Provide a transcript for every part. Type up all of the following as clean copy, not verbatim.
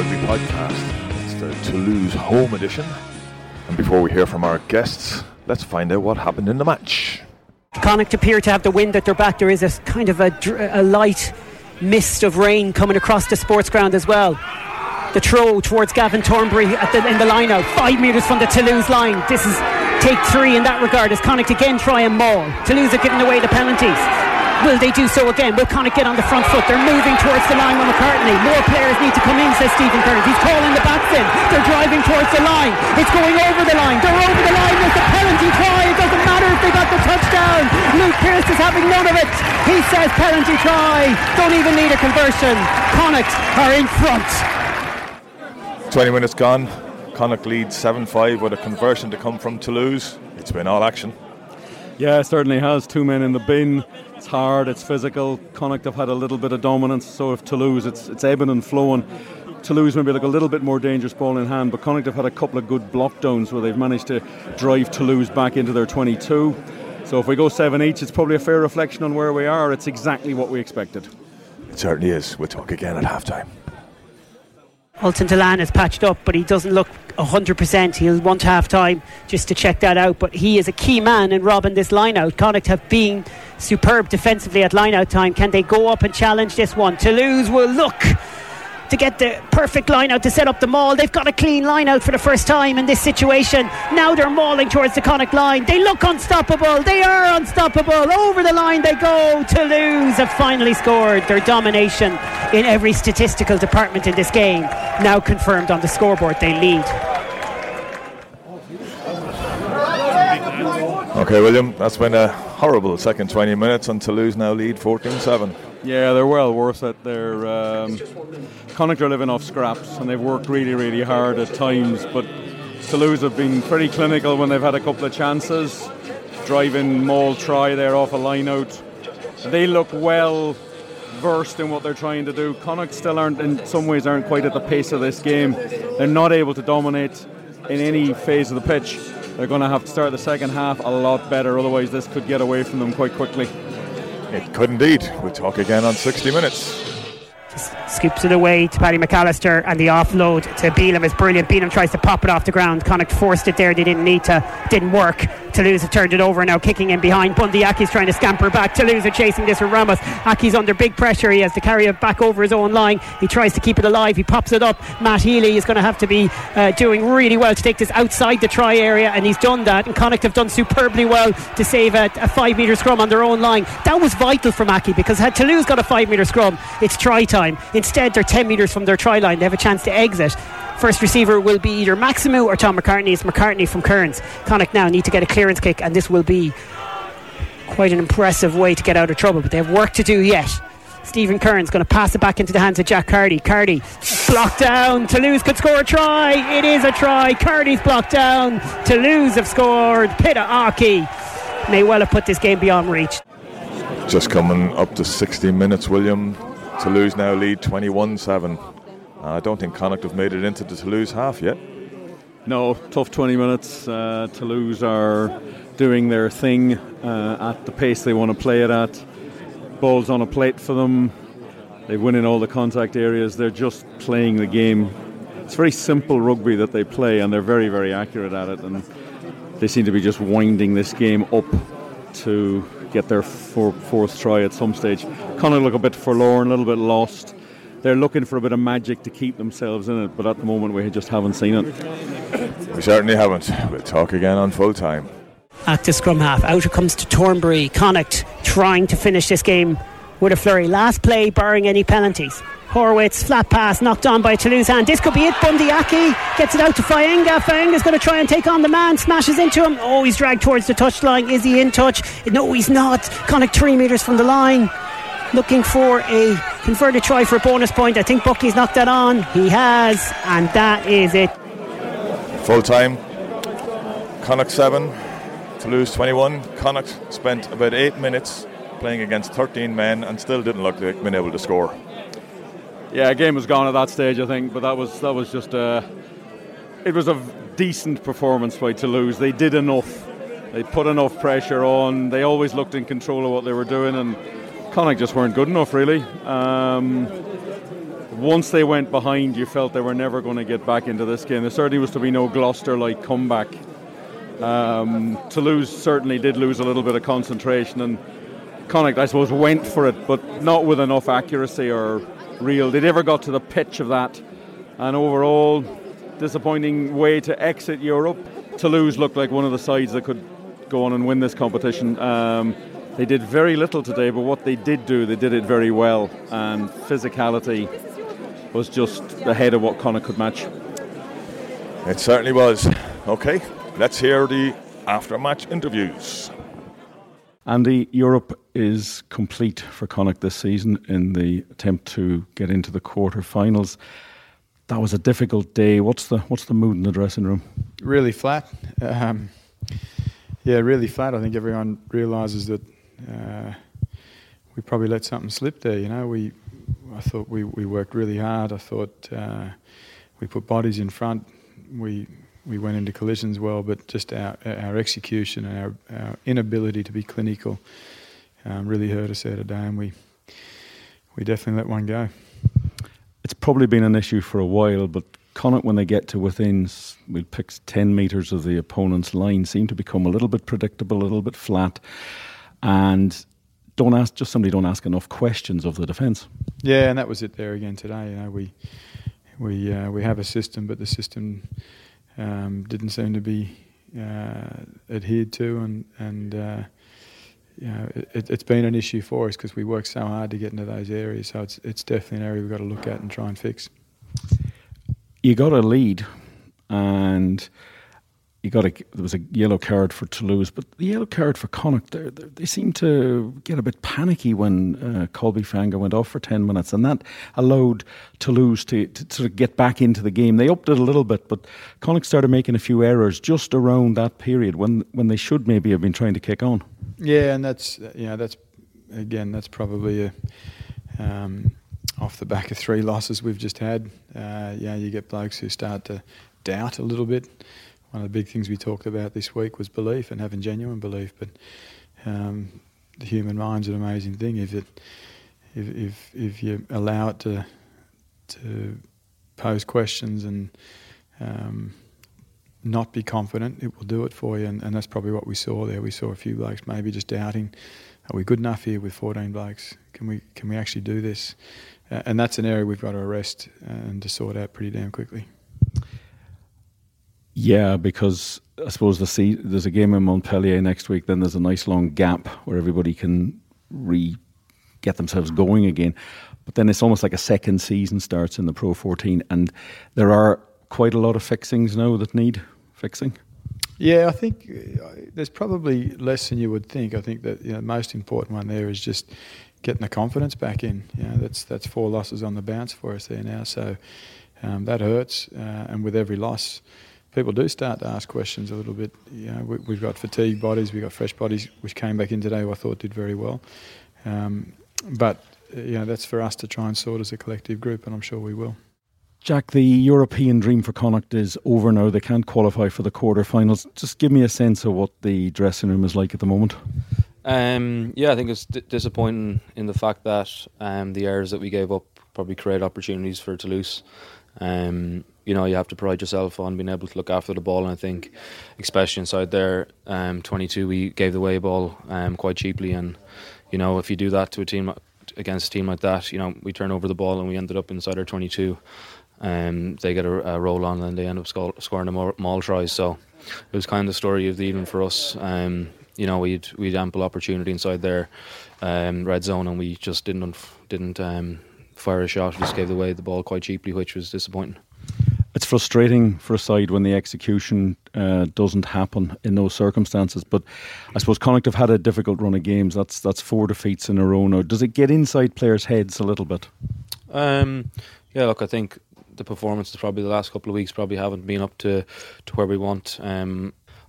Rugby Podcast. It's the Toulouse home edition. And before we hear from our guests, let's find out what happened in the match. Connacht appear to have the wind at their back. There is a kind of a light mist of rain coming across the sports ground as well. The throw towards Gavin Thornbury in the line out, 5 metres from the Toulouse line. This is take three in that regard as Connacht again try and maul. Toulouse are giving away the penalties. Will they do so again? Will Connacht get on the front foot? They're moving towards the line with McCartney. More players need to come in, says Stephen Kearns. He's calling the backs in. They're driving towards the line. It's going over the line. They're over the line with the penalty try. It doesn't matter if they got the touchdown. Luke Pierce is having none of it. He says penalty try. Don't even need a conversion. Connacht are in front. 20 minutes gone. Connacht leads 7-5 with a conversion to come from Toulouse. It's been all action. Yeah, it certainly has. Two men in the bin. It's hard, it's physical. Connacht have had a little bit of dominance, so if Toulouse, it's ebbing and flowing. Toulouse maybe like a little bit more dangerous ball in hand, but Connacht have had a couple of good block downs where they've managed to drive Toulouse back into their 22. So if we go 7 each, it's probably a fair reflection on where we are. It's exactly what we expected. It certainly is. We'll talk again at halftime. Alton Talan is patched up, but he doesn't look 100%. He'll want half time just to check that out, but he is a key man in robbing this line out. Connacht have been superb defensively at line out time. Can they go up and challenge this one? Toulouse will look to get the perfect line out to set up the maul. They've got a clean line out for the first time in this situation. Now they're mauling towards the Connacht line. They look unstoppable. They are unstoppable. Over the line they go. Toulouse have finally scored. Their domination in every statistical department in this game now confirmed on the scoreboard. They lead. Okay, William, that's been a horrible second 20 minutes and Toulouse now lead 14-7. Yeah, they're well worse at their... Connacht are living off scraps and they've worked really, really hard at times, but Toulouse have been pretty clinical when they've had a couple of chances. Driving, maul, try there off a line out. They look well versed in what they're trying to do. Connacht still aren't, in some ways, aren't quite at the pace of this game. They're not able to dominate in any phase of the pitch. They're going to have to start the second half a lot better, otherwise this could get away from them quite quickly. It could indeed. We'll talk again on 60 minutes. Just scoops it away to Paddy McAllister, and the offload to Bealham is brilliant. Bealham tries to pop it off the ground. Connacht forced it there. They didn't need to. Didn't work. Toulouse have turned it over, now kicking in behind. Bundee Aki's trying to scamper back. Toulouse are chasing this with Ramos. Aki's under big pressure. He has to carry it back over his own line. He tries to keep it alive. He pops it up. Matt Healy is going to have to be doing really well to take this outside the try area, and he's done that. And Connacht have done superbly well to save a 5-metre scrum on their own line. That was vital from Aki, because had Toulouse got a 5-metre scrum, it's try time. Instead, they're 10 metres from their try line. They have a chance to exit. First receiver will be either Maximu or Tom McCartney. It's McCartney from Kearns. Connacht now need to get a clearance kick, and this will be quite an impressive way to get out of trouble, but they have work to do yet. Stephen Kearns going to pass it back into the hands of Jack Carty. Carty blocked down. Toulouse could score a try. It is a try. Carty's blocked down. Toulouse have scored. Pita Aki may well have put this game beyond reach. Just coming up to 60 minutes, William. Toulouse now lead 21-7. I don't think Connacht have made it into the Toulouse half yet. No, tough 20 minutes. Toulouse are doing their thing at the pace they want to play it at. Ball's on a plate for them. They win in all the contact areas. They're just playing the game. It's very simple rugby that they play, and they're very, very accurate at it. And they seem to be just winding this game up to get their fourth try at some stage. Connacht look a bit forlorn, a little bit lost. They're looking for a bit of magic to keep themselves in it, but at the moment we just haven't seen it. We certainly haven't. We'll talk again on full time. At the scrum half, out it comes to Thornbury. Connacht trying to finish this game with a flurry. Last play, barring any penalties. Horwitz, flat pass, knocked on by Toulouse hand. This could be it. Bundee Aki gets it out to Fainga'a. Fainga's going to try and take on the man. Smashes into him. Oh, he's dragged towards the touchline. Is he in touch? No, he's not. Connacht 3 metres from the line. Looking for a converted try for a bonus point. I think Buckley's knocked that on. He has. And that is it. Full time. Connacht 7. Toulouse 21. Connacht spent about 8 minutes playing against 13 men and still didn't look like being able to score. Yeah, game was gone at that stage, I think, but that was just it was a decent performance by Toulouse. They did enough. They put enough pressure on. They always looked in control of what they were doing, and Connacht just weren't good enough, really. once they went behind, you felt they were never going to get back into this game. There certainly was to be no Gloucester-like comeback. Toulouse certainly did lose a little bit of concentration, and Connacht, I suppose, went for it, but not with enough accuracy or real. They never got to the pitch of that, and overall, disappointing way to exit Europe. Toulouse looked like one of the sides that could go on and win this competition. They did very little today, but what they did do, they did it very well, and physicality was just ahead of what Connacht could match. It certainly was. Okay, let's hear the after-match interviews. Andy, Europe is complete for Connacht this season in the attempt to get into the quarter-finals. That was a difficult day. What's the mood in the dressing room? Really flat. Really flat. I think everyone realises that we probably let something slip there. You know, I thought we worked really hard. I thought we put bodies in front. We went into collisions well, but just our execution and our inability to be clinical really hurt us there today, and we definitely let one go. It's probably been an issue for a while, but Connacht, when they get to within, we'll pick 10 metres of the opponent's line, seem to become a little bit predictable, a little bit flat, and don't ask enough questions of the defence. Yeah, and that was it there again today. You know, we have a system, but the system didn't seem to be adhered to, and it's been an issue for us because we work so hard to get into those areas. So it's definitely an area we've got to look at and try and fix. You got a lead, and there was a yellow card for Toulouse, but the yellow card for Connacht, they seemed to get a bit panicky when Kolbe Fanger went off for 10 minutes, and that allowed Toulouse to sort of get back into the game. They upped it a little bit, but Connacht started making a few errors just around that period when they should maybe have been trying to kick on. Yeah, and that's probably off the back of three losses we've just had. You get blokes who start to doubt a little bit. One of the big things we talked about this week was belief and having genuine belief. But the human mind's an amazing thing. If you allow it to pose questions and not be confident, it will do it for you. And that's probably what we saw there. We saw a few blokes maybe just doubting, are we good enough here with 14 blokes? Can we actually do this? And that's an area we've got to arrest and to sort out pretty damn quickly. Yeah, because I suppose there's a game in Montpellier next week, then there's a nice long gap where everybody can get themselves going again. But then it's almost like a second season starts in the Pro 14, and there are quite a lot of fixings now that need fixing. Yeah, I think there's probably less than you would think. I think that the most important one there is just getting the confidence back in. You know, that's four losses on the bounce for us there now, so that hurts. And with every loss, people do start to ask questions a little bit. You know, we've got fatigued bodies, we've got fresh bodies, which came back in today, who I thought did very well. But you know, that's for us to try and sort as a collective group, and I'm sure we will. Jack, the European dream for Connacht is over now. They can't qualify for the quarterfinals. Just give me a sense of what the dressing room is like at the moment. I think it's disappointing in the fact that the errors that we gave up probably create opportunities for Toulouse. You have to pride yourself on being able to look after the ball, and I think, especially inside there, 22, we gave away a ball quite cheaply, and if you do that to against a team like that, we turn over the ball and we ended up inside our 22. They get a roll on and they end up scoring a maul try. So it was kind of the story of the evening for us. We'd ample opportunity inside their red zone, and we just didn't fire a shot. We just gave away the ball quite cheaply, which was disappointing. It's frustrating for a side when the execution doesn't happen in those circumstances, but I suppose Connacht have had a difficult run of games. That's four defeats in a row now. Does it get inside players' heads a little bit? I think the performances probably the last couple of weeks probably haven't been up to where we want.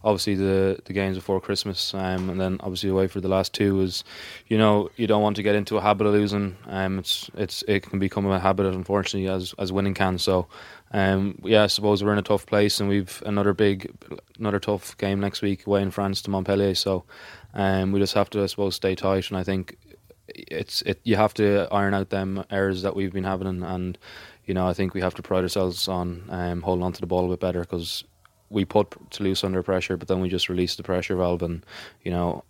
Obviously the games before Christmas and then obviously away for the last two was, you don't want to get into a habit of losing. It can become a habit, unfortunately, as winning can. So I suppose we're in a tough place, and we've another tough game next week away in France to Montpellier. So we just have to, I suppose, stay tight, and I think you have to iron out them errors that we've been having, and you know, I think we have to pride ourselves on holding on to the ball a bit better, because we put Toulouse under pressure, but then we just released the pressure valve, and you know,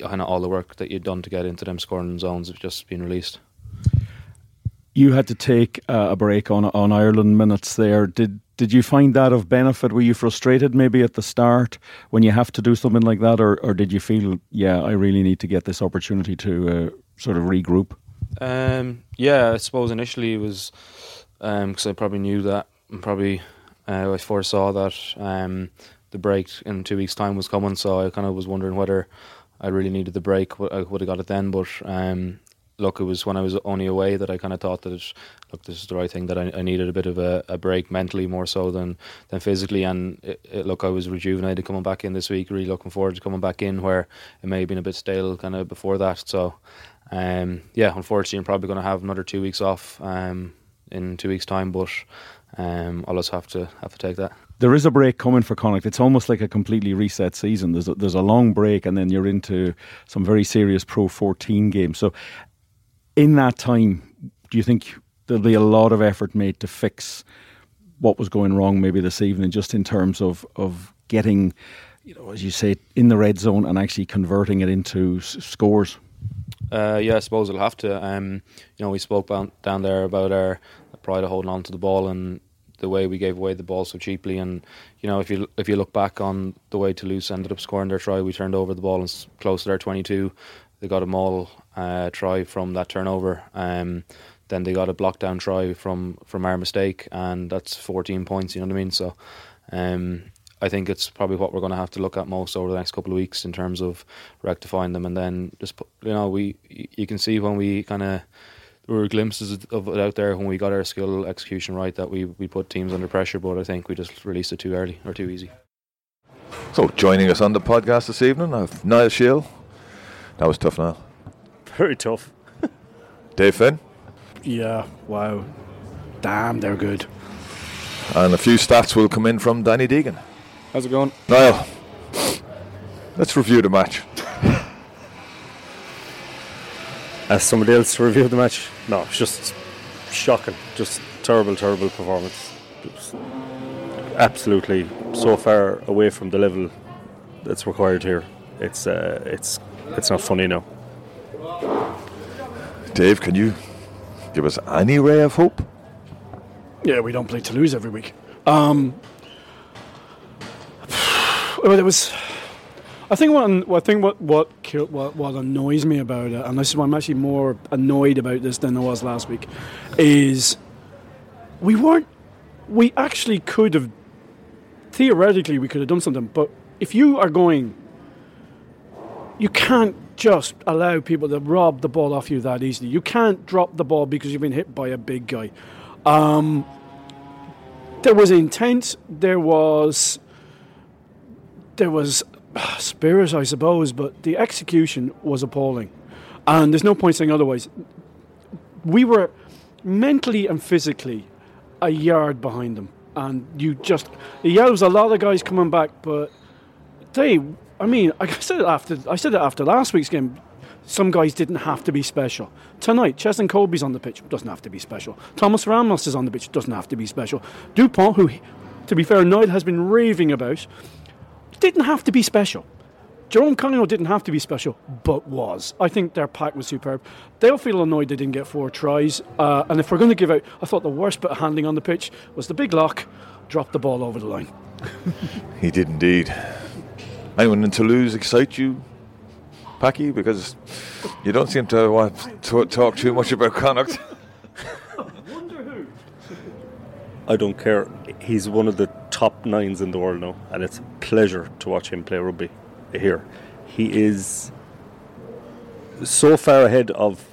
kind of all the work that you'd done to get into them scoring zones have just been released. You had to take a break on Ireland minutes there. Did you find that of benefit? Were you frustrated maybe at the start when you have to do something like that, or did you feel, yeah, I really need to get this opportunity to sort of regroup? Yeah, I suppose initially it was because I probably knew that, and probably I foresaw that the break in 2 weeks' time was coming, so I kind of was wondering whether I really needed the break. I would have got it then, but look, it was when I was only away that I kind of thought that this is the right thing, that I needed a bit of a break mentally more so than physically, and I was rejuvenated coming back in this week, really looking forward to coming back in, where it may have been a bit stale kind of before that. So yeah, unfortunately I'm probably going to have another 2 weeks off in 2 weeks time, but I'll just have to take that. There is a break coming for Connacht. It's almost like a completely reset season. There's a long break, and then you're into some very serious Pro 14 games. So in that time, do you think there'll be a lot of effort made to fix what was going wrong maybe this evening, just in terms of getting, you know, as you say, in the red zone and actually converting it into scores? Yeah, I suppose it'll have to. You know, we spoke down there about our pride of holding on to the ball and the way we gave away the ball so cheaply. And you know, if you look back on the way Toulouse ended up scoring their try, we turned over the ball and close to their 22. They got a maul try from that turnover. Then they got a block down try from our mistake, and that's 14 points. You know what I mean? So I think it's probably what we're going to have to look at most over the next couple of weeks in terms of rectifying them, and then just you can see when we kind of. There were glimpses of it out there when we got our skill execution right, that we put teams under pressure, but I think we just released it too early or too easy. So joining us on the podcast this evening, I have Niall Sheil. That was tough, Niall. Very tough. Dave Finn. Yeah, wow. Damn, they're good. And a few stats will come in from Danny Deegan. How's it going? Niall, let's review the match. As somebody else to review the match? No, it's just shocking. Just terrible performance. Just absolutely so far away from the level that's required here. It's not funny now. Dave, can you give us any ray of hope? Yeah, we don't play Toulouse every week. Well, it was. I think what annoys me about it, and this is why I'm actually more annoyed about this than I was last week, is we actually could have, theoretically we could have done something, but if you are going, you can't just allow people to rob the ball off you that easily. You can't drop the ball because you've been hit by a big guy. There was intent, there was spirit, I suppose, but the execution was appalling, and there's no point saying otherwise. We were mentally and physically a yard behind them, and there was a lot of guys coming back, but I said it after last week's game. Some guys didn't have to be special. Tonight, Chesney Colby's on the pitch, doesn't have to be special. Thomas Ramos is on the pitch, doesn't have to be special. Dupont, who, to be fair, Niall has been raving about, didn't have to be special. Jerome Collino didn't have to be special, but was. I think their pack was superb. They'll feel annoyed they didn't get four tries. And if we're going to give out, I thought the worst bit of handling on the pitch was the big lock, dropped the ball over the line. He did indeed. Anyone in Toulouse excite you, Packie? Because you don't seem to want to talk too much about Connacht. I wonder who. I don't care. He's one of the top nines in the world now, and it's a pleasure to watch him play rugby here. He is so far ahead of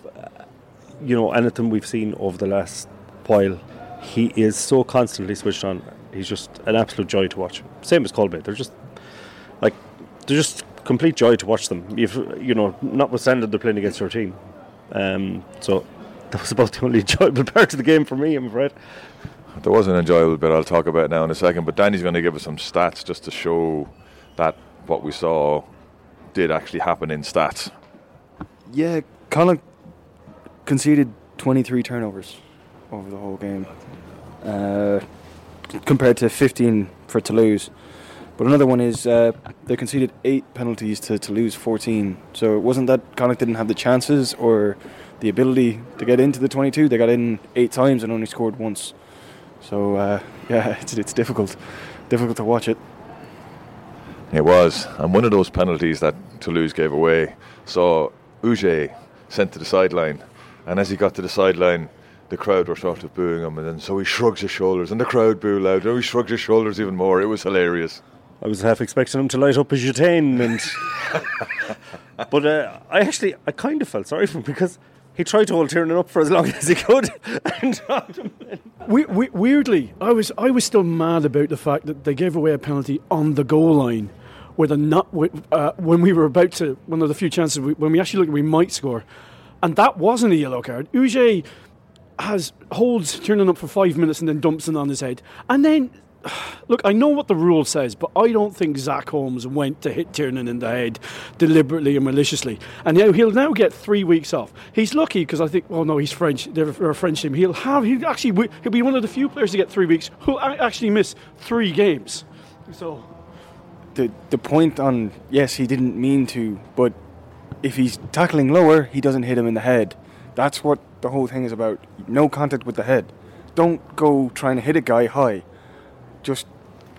anything we've seen over the last while. He is so constantly switched on. He's just an absolute joy to watch. Same as Kolbe. They're just complete joy to watch them. Notwithstanding they're playing against their team. So that was about the only enjoyable part of the game for me, I'm afraid. There was an enjoyable bit I'll talk about now in a second, but Danny's going to give us some stats just to show that what we saw did actually happen in stats. Yeah, Connacht conceded 23 turnovers over the whole game, compared to 15 for Toulouse. But another one is they conceded 8 penalties to Toulouse 14. So it wasn't that Connacht didn't have the chances or the ability to get into the 22. They got in 8 times and only scored once. So yeah, it's difficult to watch it. It was, and one of those penalties that Toulouse gave away saw Uje sent to the sideline, and as he got to the sideline, the crowd were sort of booing him, and then so he shrugs his shoulders, and the crowd boo louder. He shrugged his shoulders even more. It was hilarious. I was half expecting him to light up his jetain, and but I kind of felt sorry for him because he tried to hold Tiernan up for as long as he could and dropped him in. Weirdly, I was still mad about the fact that they gave away a penalty on the goal line, when we were about to, one of the few chances when we actually looked, we might score, and that wasn't a yellow card. Uje holds Tiernan up for 5 minutes and then dumps it on his head, and then. Look, I know what the rule says, but I don't think Zach Holmes went to hit Tiernan in the head deliberately and maliciously. And he'll now get 3 weeks off. He's lucky because I think, oh no, he's French. They're a French team. He'll be one of the few players to get 3 weeks who actually miss 3 games. So, the point on yes, he didn't mean to, but if he's tackling lower, he doesn't hit him in the head. That's what the whole thing is about. No contact with the head. Don't go trying to hit a guy high. Just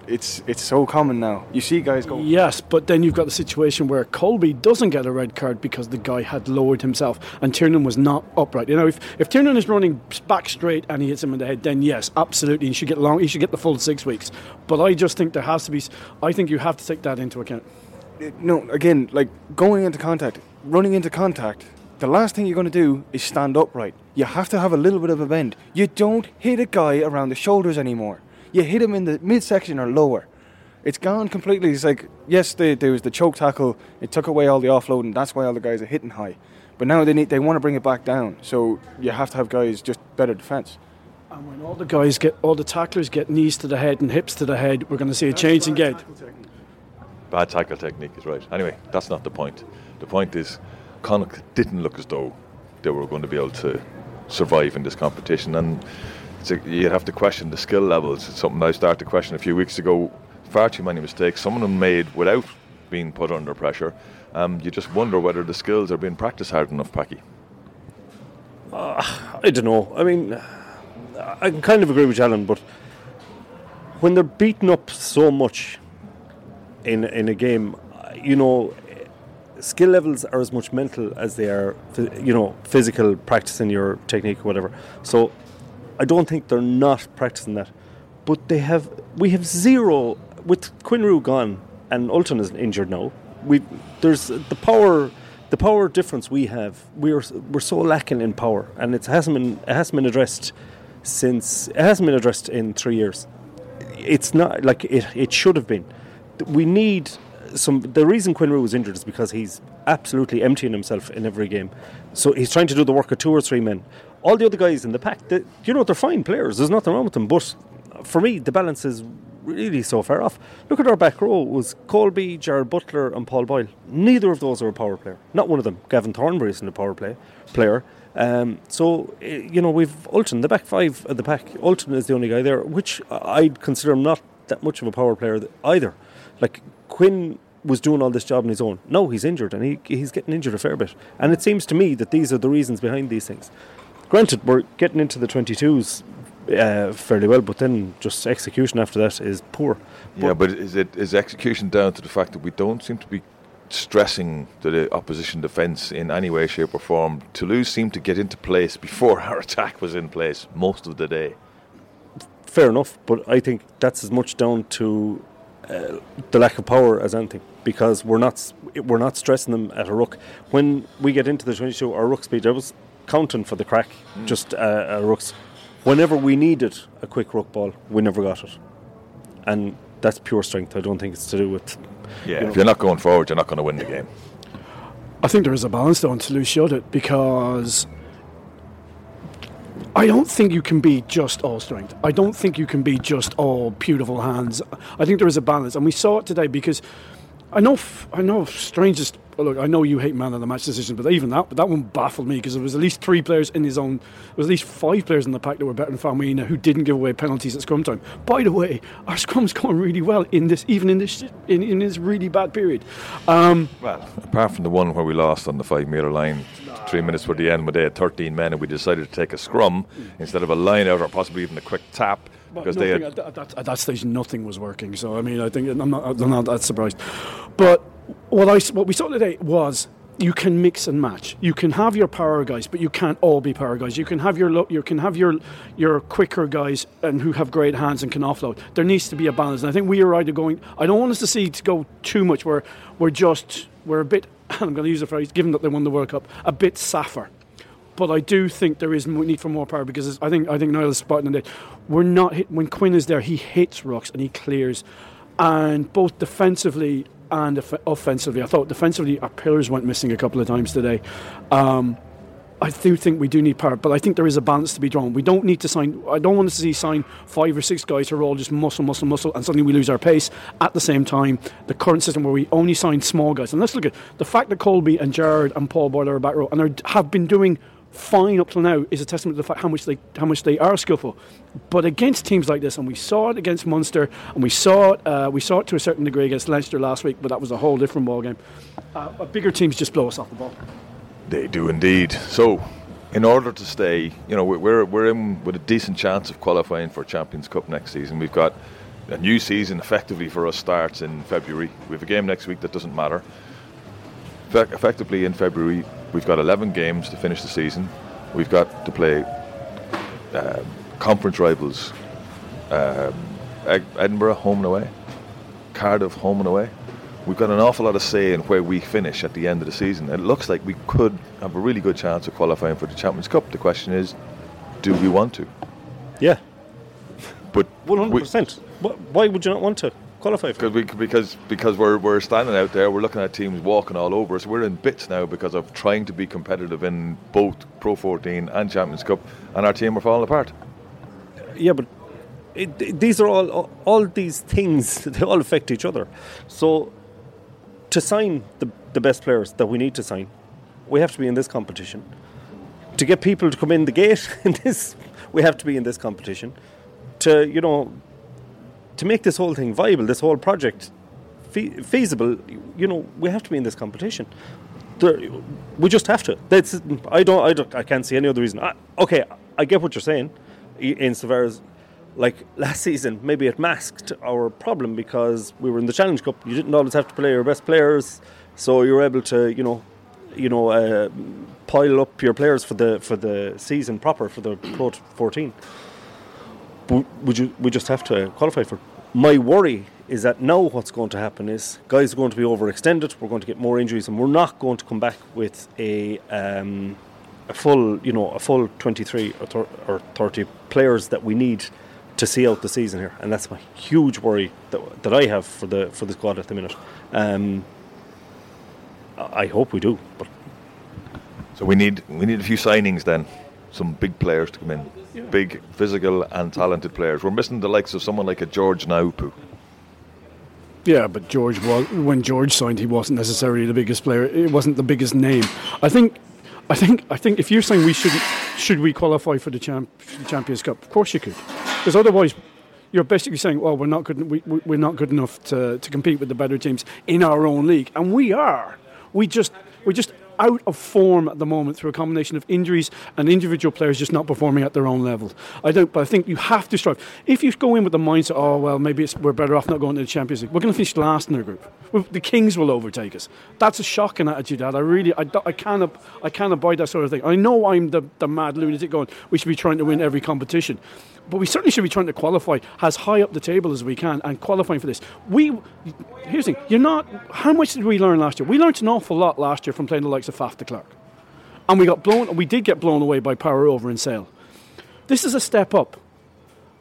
it's so common now. You see guys go. Yes, but then you've got the situation where Kolbe doesn't get a red card because the guy had lowered himself and Tiernan was not upright. You know, if Tiernan is running back straight and he hits him in the head, then yes, absolutely, he should get the full 6 weeks. But I just think I think you have to take that into account. No, again, like going into contact, running into contact, the last thing you're going to do is stand upright. You have to have a little bit of a bend. You don't hit a guy around the shoulders anymore. You hit him in the midsection or lower. It's gone completely. It's like, yes, there was the choke tackle. It took away all the offloading. That's why all the guys are hitting high. But now they want to bring it back down. So you have to have guys just better defence. And when all the tacklers get knees to the head and hips to the head, we're going to see a change in game. Bad tackle technique is right. Anyway, that's not the point. The point is, Connacht didn't look as though they were going to be able to survive in this competition. And you'd have to question the skill levels. It's something I started to question a few weeks ago. Far too many mistakes, some of them made without being put under pressure. You just wonder whether the skills are being practiced hard enough, Packie. I don't know. I mean, I can kind of agree with Alan, but when they're beaten up so much in a game, you know, skill levels are as much mental as they are, you know, physical, practicing your technique, whatever. So I don't think they're not practicing that, but we have zero with Quinn Roux gone and Ultan is injured now. There's the power difference we have. We're so lacking in power, and it hasn't been addressed since. It hasn't been addressed in 3 years. It's not like it should have been. We need some. The reason Quinn Roux was injured is because he's absolutely emptying himself in every game. So he's trying to do the work of 2 or 3 men. All the other guys in the pack, you know, they're fine players. There's nothing wrong with them. But for me, the balance is really so far off. Look at our back row. It was Kolbe, Jared Butler and Paul Boyle. Neither of those are a power player. Not one of them. Gavin Thornbury isn't a power player. So, you know, we've Ultan, the back five of the pack. Ultan is the only guy there, which I'd consider him not that much of a power player either. Like, Quinn was doing all this job on his own. No, he's injured, and he's getting injured a fair bit. And it seems to me that these are the reasons behind these things. Granted, we're getting into the 22s fairly well, but then just execution after that is poor. But is execution down to the fact that we don't seem to be stressing the opposition defence in any way, shape or form? Toulouse seemed to get into place before our attack was in place most of the day. Fair enough, but I think that's as much down to the lack of power as anything, because we're not stressing them at a ruck. When we get into the 22, our ruck speed, counting for the crack, just rooks. Whenever we needed a quick rook ball, we never got it, and that's pure strength. I don't think it's to do with. Yeah, if you're not going forward, you're not going to win the game. I think there is a balance though, and Toulouse showed it, because I don't think you can be just all strength. I don't think you can be just all beautiful hands. I think there is a balance, and we saw it today because I know strangest. Well, look, I know you hate man of the match decision, but even that, but that one baffled me because there was at least three players in his own. There was at least five players in the pack that were better than Fainga'a who didn't give away penalties at scrum time. By the way, our scrum's going really well in this, even in this really bad period. Well, apart from the one where we lost on the 5 metre line, 3 minutes for the end, where they had 13 men and we decided to take a scrum instead of a line out or possibly even a quick tap. Because they had at that stage nothing was working. So I mean, I think I'm not that surprised. But what we saw today was you can mix and match. You can have your power guys, but you can't all be power guys. You can have your quicker guys and who have great hands and can offload. There needs to be a balance. And I think we are either going. I don't want us to see to go too much where we're a bit. I'm going to use the phrase, given that they won the World Cup, a bit saffer. But I do think there is need for more power because I think Niall is spotting it. We're not hit when Quinn is there. He hits rocks and he clears, and both defensively and offensively. I thought defensively our pillars went missing a couple of times today. I do think we do need power, but I think there is a balance to be drawn. We don't need to sign. I don't want us to sign 5 or 6 guys who are all just muscle, and suddenly we lose our pace. At the same time, the current system where we only sign small guys, and let's look at the fact that Kolbe and Gerrard and Paul Boyle are back row and have been doing fine up till now is a testament to the fact how much they are skillful. But against teams like this, and we saw it against Munster, and we saw it to a certain degree against Leinster last week, but that was a whole different ball game. Bigger teams just blow us off the ball. They do indeed. So, in order to stay, you know, we're in with a decent chance of qualifying for Champions Cup next season. We've got a new season effectively for us starts in February. We have a game next week that doesn't matter. Effectively in February, we've got 11 games to finish the season. We've got to play conference rivals, Edinburgh home and away, Cardiff home and away. We've got an awful lot of say in where we finish at the end of the season. It looks like we could have a really good chance of qualifying for the Champions Cup. The question is, do we want to? Yeah. But 100%. Why would you not want to qualify for it? Because we're standing out there, we're looking at teams walking all over us. We're in bits now because of trying to be competitive in both Pro 14 and Champions Cup, and our team are falling apart. Yeah, but these are all these things, they all affect each other. So to sign the best players that we need to sign, we have to be in this competition. To get people to come in the gate in this, we have to be in this competition. To make this whole thing viable, this whole project feasible, you know, we have to be in this competition. We just have to. I can't see any other reason. Okay, I get what you're saying. In Severe's, like last season, maybe it masked our problem because we were in the Challenge Cup. You didn't always have to play your best players, so you were able to, you know, pile up your players for the season proper for the Pro 14. We just have to qualify for it. My worry is that now what's going to happen is guys are going to be overextended, we're going to get more injuries, and we're not going to come back with a full 23 or 30 players that we need to see out the season here. And that's my huge worry that I have for the squad at the minute. I hope we do. But so we need a few signings then. Some big players to come in, big physical and talented players. We're missing the likes of someone like a George Naupu. Yeah, but when George signed, he wasn't necessarily the biggest player. It wasn't the biggest name. I think if you're saying we should we qualify for the Champions Cup, of course you could, because otherwise you're basically saying, well, we're not good enough to compete with the better teams in our own league, and we are. We're just out of form at the moment through a combination of injuries and individual players just not performing at their own level. But I think you have to strive. If you go in with the mindset, oh well, maybe we're better off not going to the Champions League. We're going to finish last in our group. The Kings will overtake us. That's a shocking attitude. That I can't abide that sort of thing. I know I'm the mad lunatic going, we should be trying to win every competition, but we certainly should be trying to qualify as high up the table as we can and qualifying for this. Here's the thing, you're not. How much did we learn last year? We learnt an awful lot last year from playing the likes of Faf de Klerk, and we did get blown away by Power Over in Sale. This is a step up.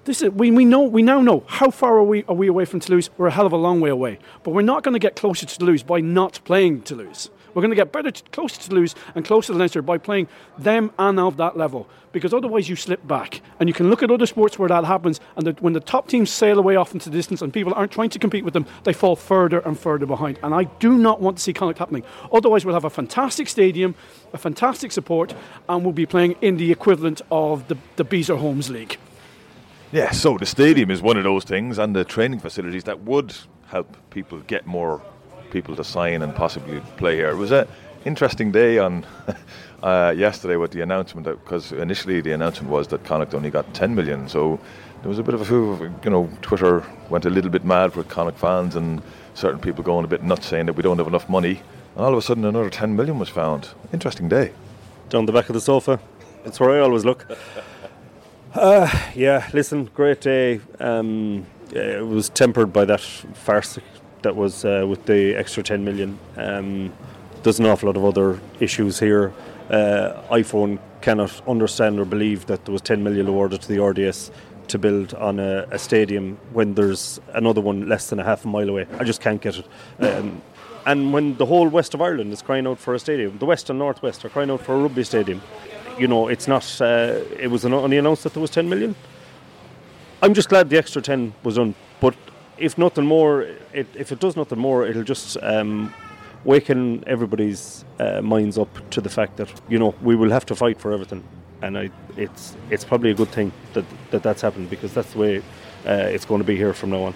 This is we now know how far are we away from Toulouse. We're a hell of a long way away, but we're not going to get closer to Toulouse by not playing Toulouse. We're going to get better, closer to Toulouse and closer to Leinster by playing them and of that level, because otherwise you slip back. And you can look at other sports where that happens, and when the top teams sail away off into the distance and people aren't trying to compete with them, they fall further and further behind. And I do not want to see Connacht happening. Otherwise we'll have a fantastic stadium, a fantastic support, and we'll be playing in the equivalent of the Beazer Holmes League. Yeah, so the stadium is one of those things, and the training facilities that would help people get more people to sign and possibly play here. It was an interesting day on yesterday with the announcement, because initially the announcement was that Connacht only got 10 million. So there was a bit of a few, Twitter went a little bit mad with Connacht fans and certain people going a bit nuts saying that we don't have enough money. And all of a sudden another 10 million was found. Interesting day. Down the back of the sofa. That's where I always look. Listen, great day. It was tempered by that farce that was with the extra 10 million. There's an awful lot of other issues here. iPhone cannot understand or believe that there was 10 million awarded to the RDS to build on a stadium when there's another one less than a half a mile away. I just can't get it. And when the whole west of Ireland is crying out for a stadium, the west and northwest are crying out for a rugby stadium. It's not. It was only announced that there was 10 million. I'm just glad the extra 10 was done. But if nothing more, if it does nothing more, it'll just waken everybody's minds up to the fact that we will have to fight for everything. And it's probably a good thing that's happened, because that's the way it's going to be here from now on.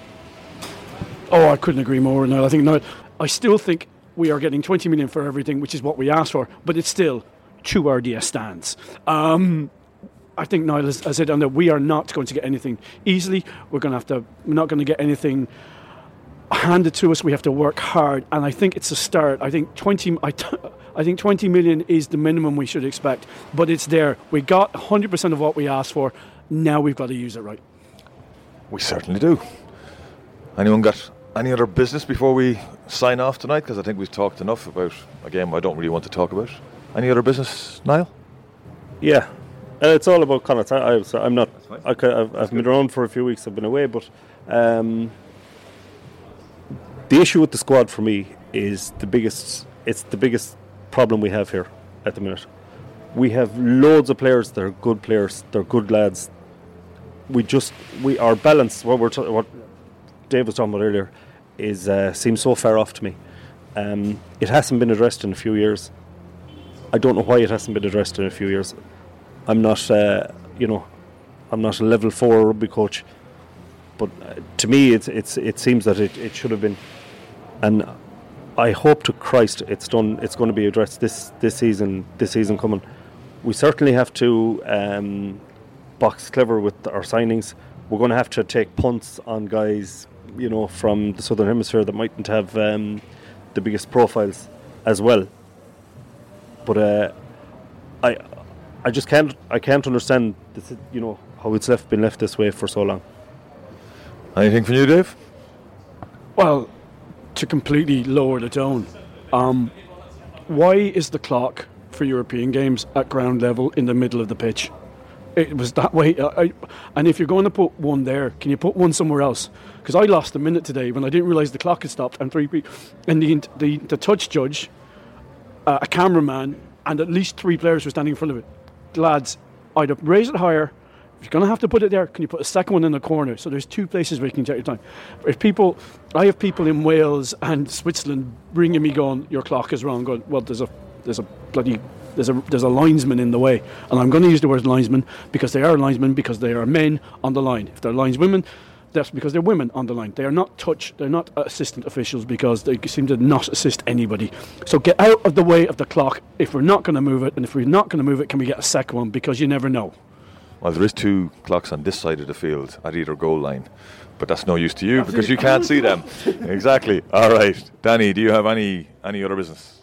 Oh, I couldn't agree more. No, I think no. I still think we are getting 20 million for everything, which is what we asked for. But it's still 2 RDS stands. I think Niall has said on that we are not going to get anything easily. We're not going to get anything handed to us. We have to work hard, and I think it's a start. I think 20 million is the minimum we should expect, but it's there. We got 100% of what we asked for. Now we've got to use it right. We certainly do. Anyone got any other business before we sign off tonight? Because I think we've talked enough about a game I don't really want to talk about. Any other business, Niall? Yeah, it's all about Connacht. I'm not. I've been around for a few weeks. I've been away, but the issue with the squad for me is the biggest. It's the biggest problem we have here at the minute. We have loads of players. They're good players. They're good lads. We are balanced. What Dave was talking about earlier is seems so far off to me. It hasn't been addressed in a few years. I don't know why it hasn't been addressed in a few years. I'm not, I'm not a level 4 rugby coach, but to me, it seems that it should have been. And I hope to Christ it's done. It's going to be addressed this season coming. We certainly have to box clever with our signings. We're going to have to take punts on guys, from the Southern Hemisphere that mightn't have the biggest profiles as well. But I just can't understand this, how it's been left this way for so long. Anything from you, Dave? Well, to completely lower the tone, why is the clock for European games at ground level in the middle of the pitch? It was that way. And if you're going to put one there, can you put one somewhere else? Because I lost a minute today when I didn't realise the clock had stopped, and the touch judge, a cameraman, and at least 3 players were standing in front of it. Lads, either raise it higher. If you're going to have to put it there, can you put a second one in the corner? So there's 2 places where you can take your time. I have people in Wales and Switzerland ringing me going, your clock is wrong. Going, well, there's a linesman in the way. And I'm going to use the word linesman because they are linesmen, because they are men on the line. If they're lineswomen, that's because they're women on the line. They are not they're not assistant officials, because they seem to not assist anybody. So get out of the way of the clock if we're not going to move it. And if we're not going to move it, can we get a second one? Because you never know. Well, there is 2 clocks on this side of the field at either goal line. But that's no use to you because you can't see them. Exactly. All right. Danny, do you have any other business?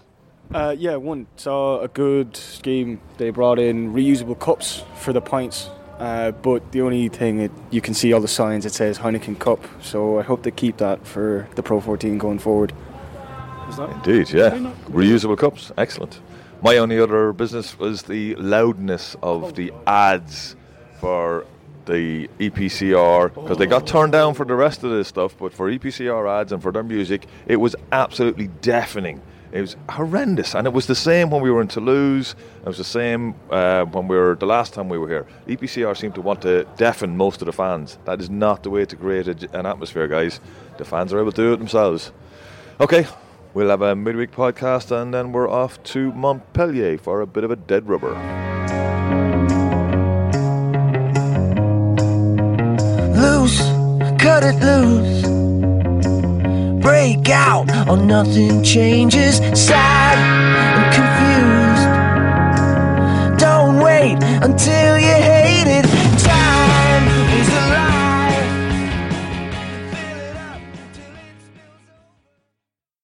One. Saw a good scheme. They brought in reusable cups for the pints. But the only thing, you can see all the signs, it says Heineken Cup, so I hope they keep that for the Pro 14 going forward. Indeed, yeah. Reusable cups, excellent. My only other business was the loudness of the ads for the EPCR, because they got turned down for the rest of this stuff, but for EPCR ads and for their music, it was absolutely deafening. It was horrendous, and it was the same when we were in Toulouse. It was the same when we were the last time we were here. EPCR seemed to want to deafen most of the fans. That is not the way to create an atmosphere, guys. The fans are able to do it themselves. Okay, we'll have a midweek podcast, and then we're off to Montpellier for a bit of a dead rubber. Loose, cut it loose. Break out or nothing changes. Sad and confused. Don't wait until you hear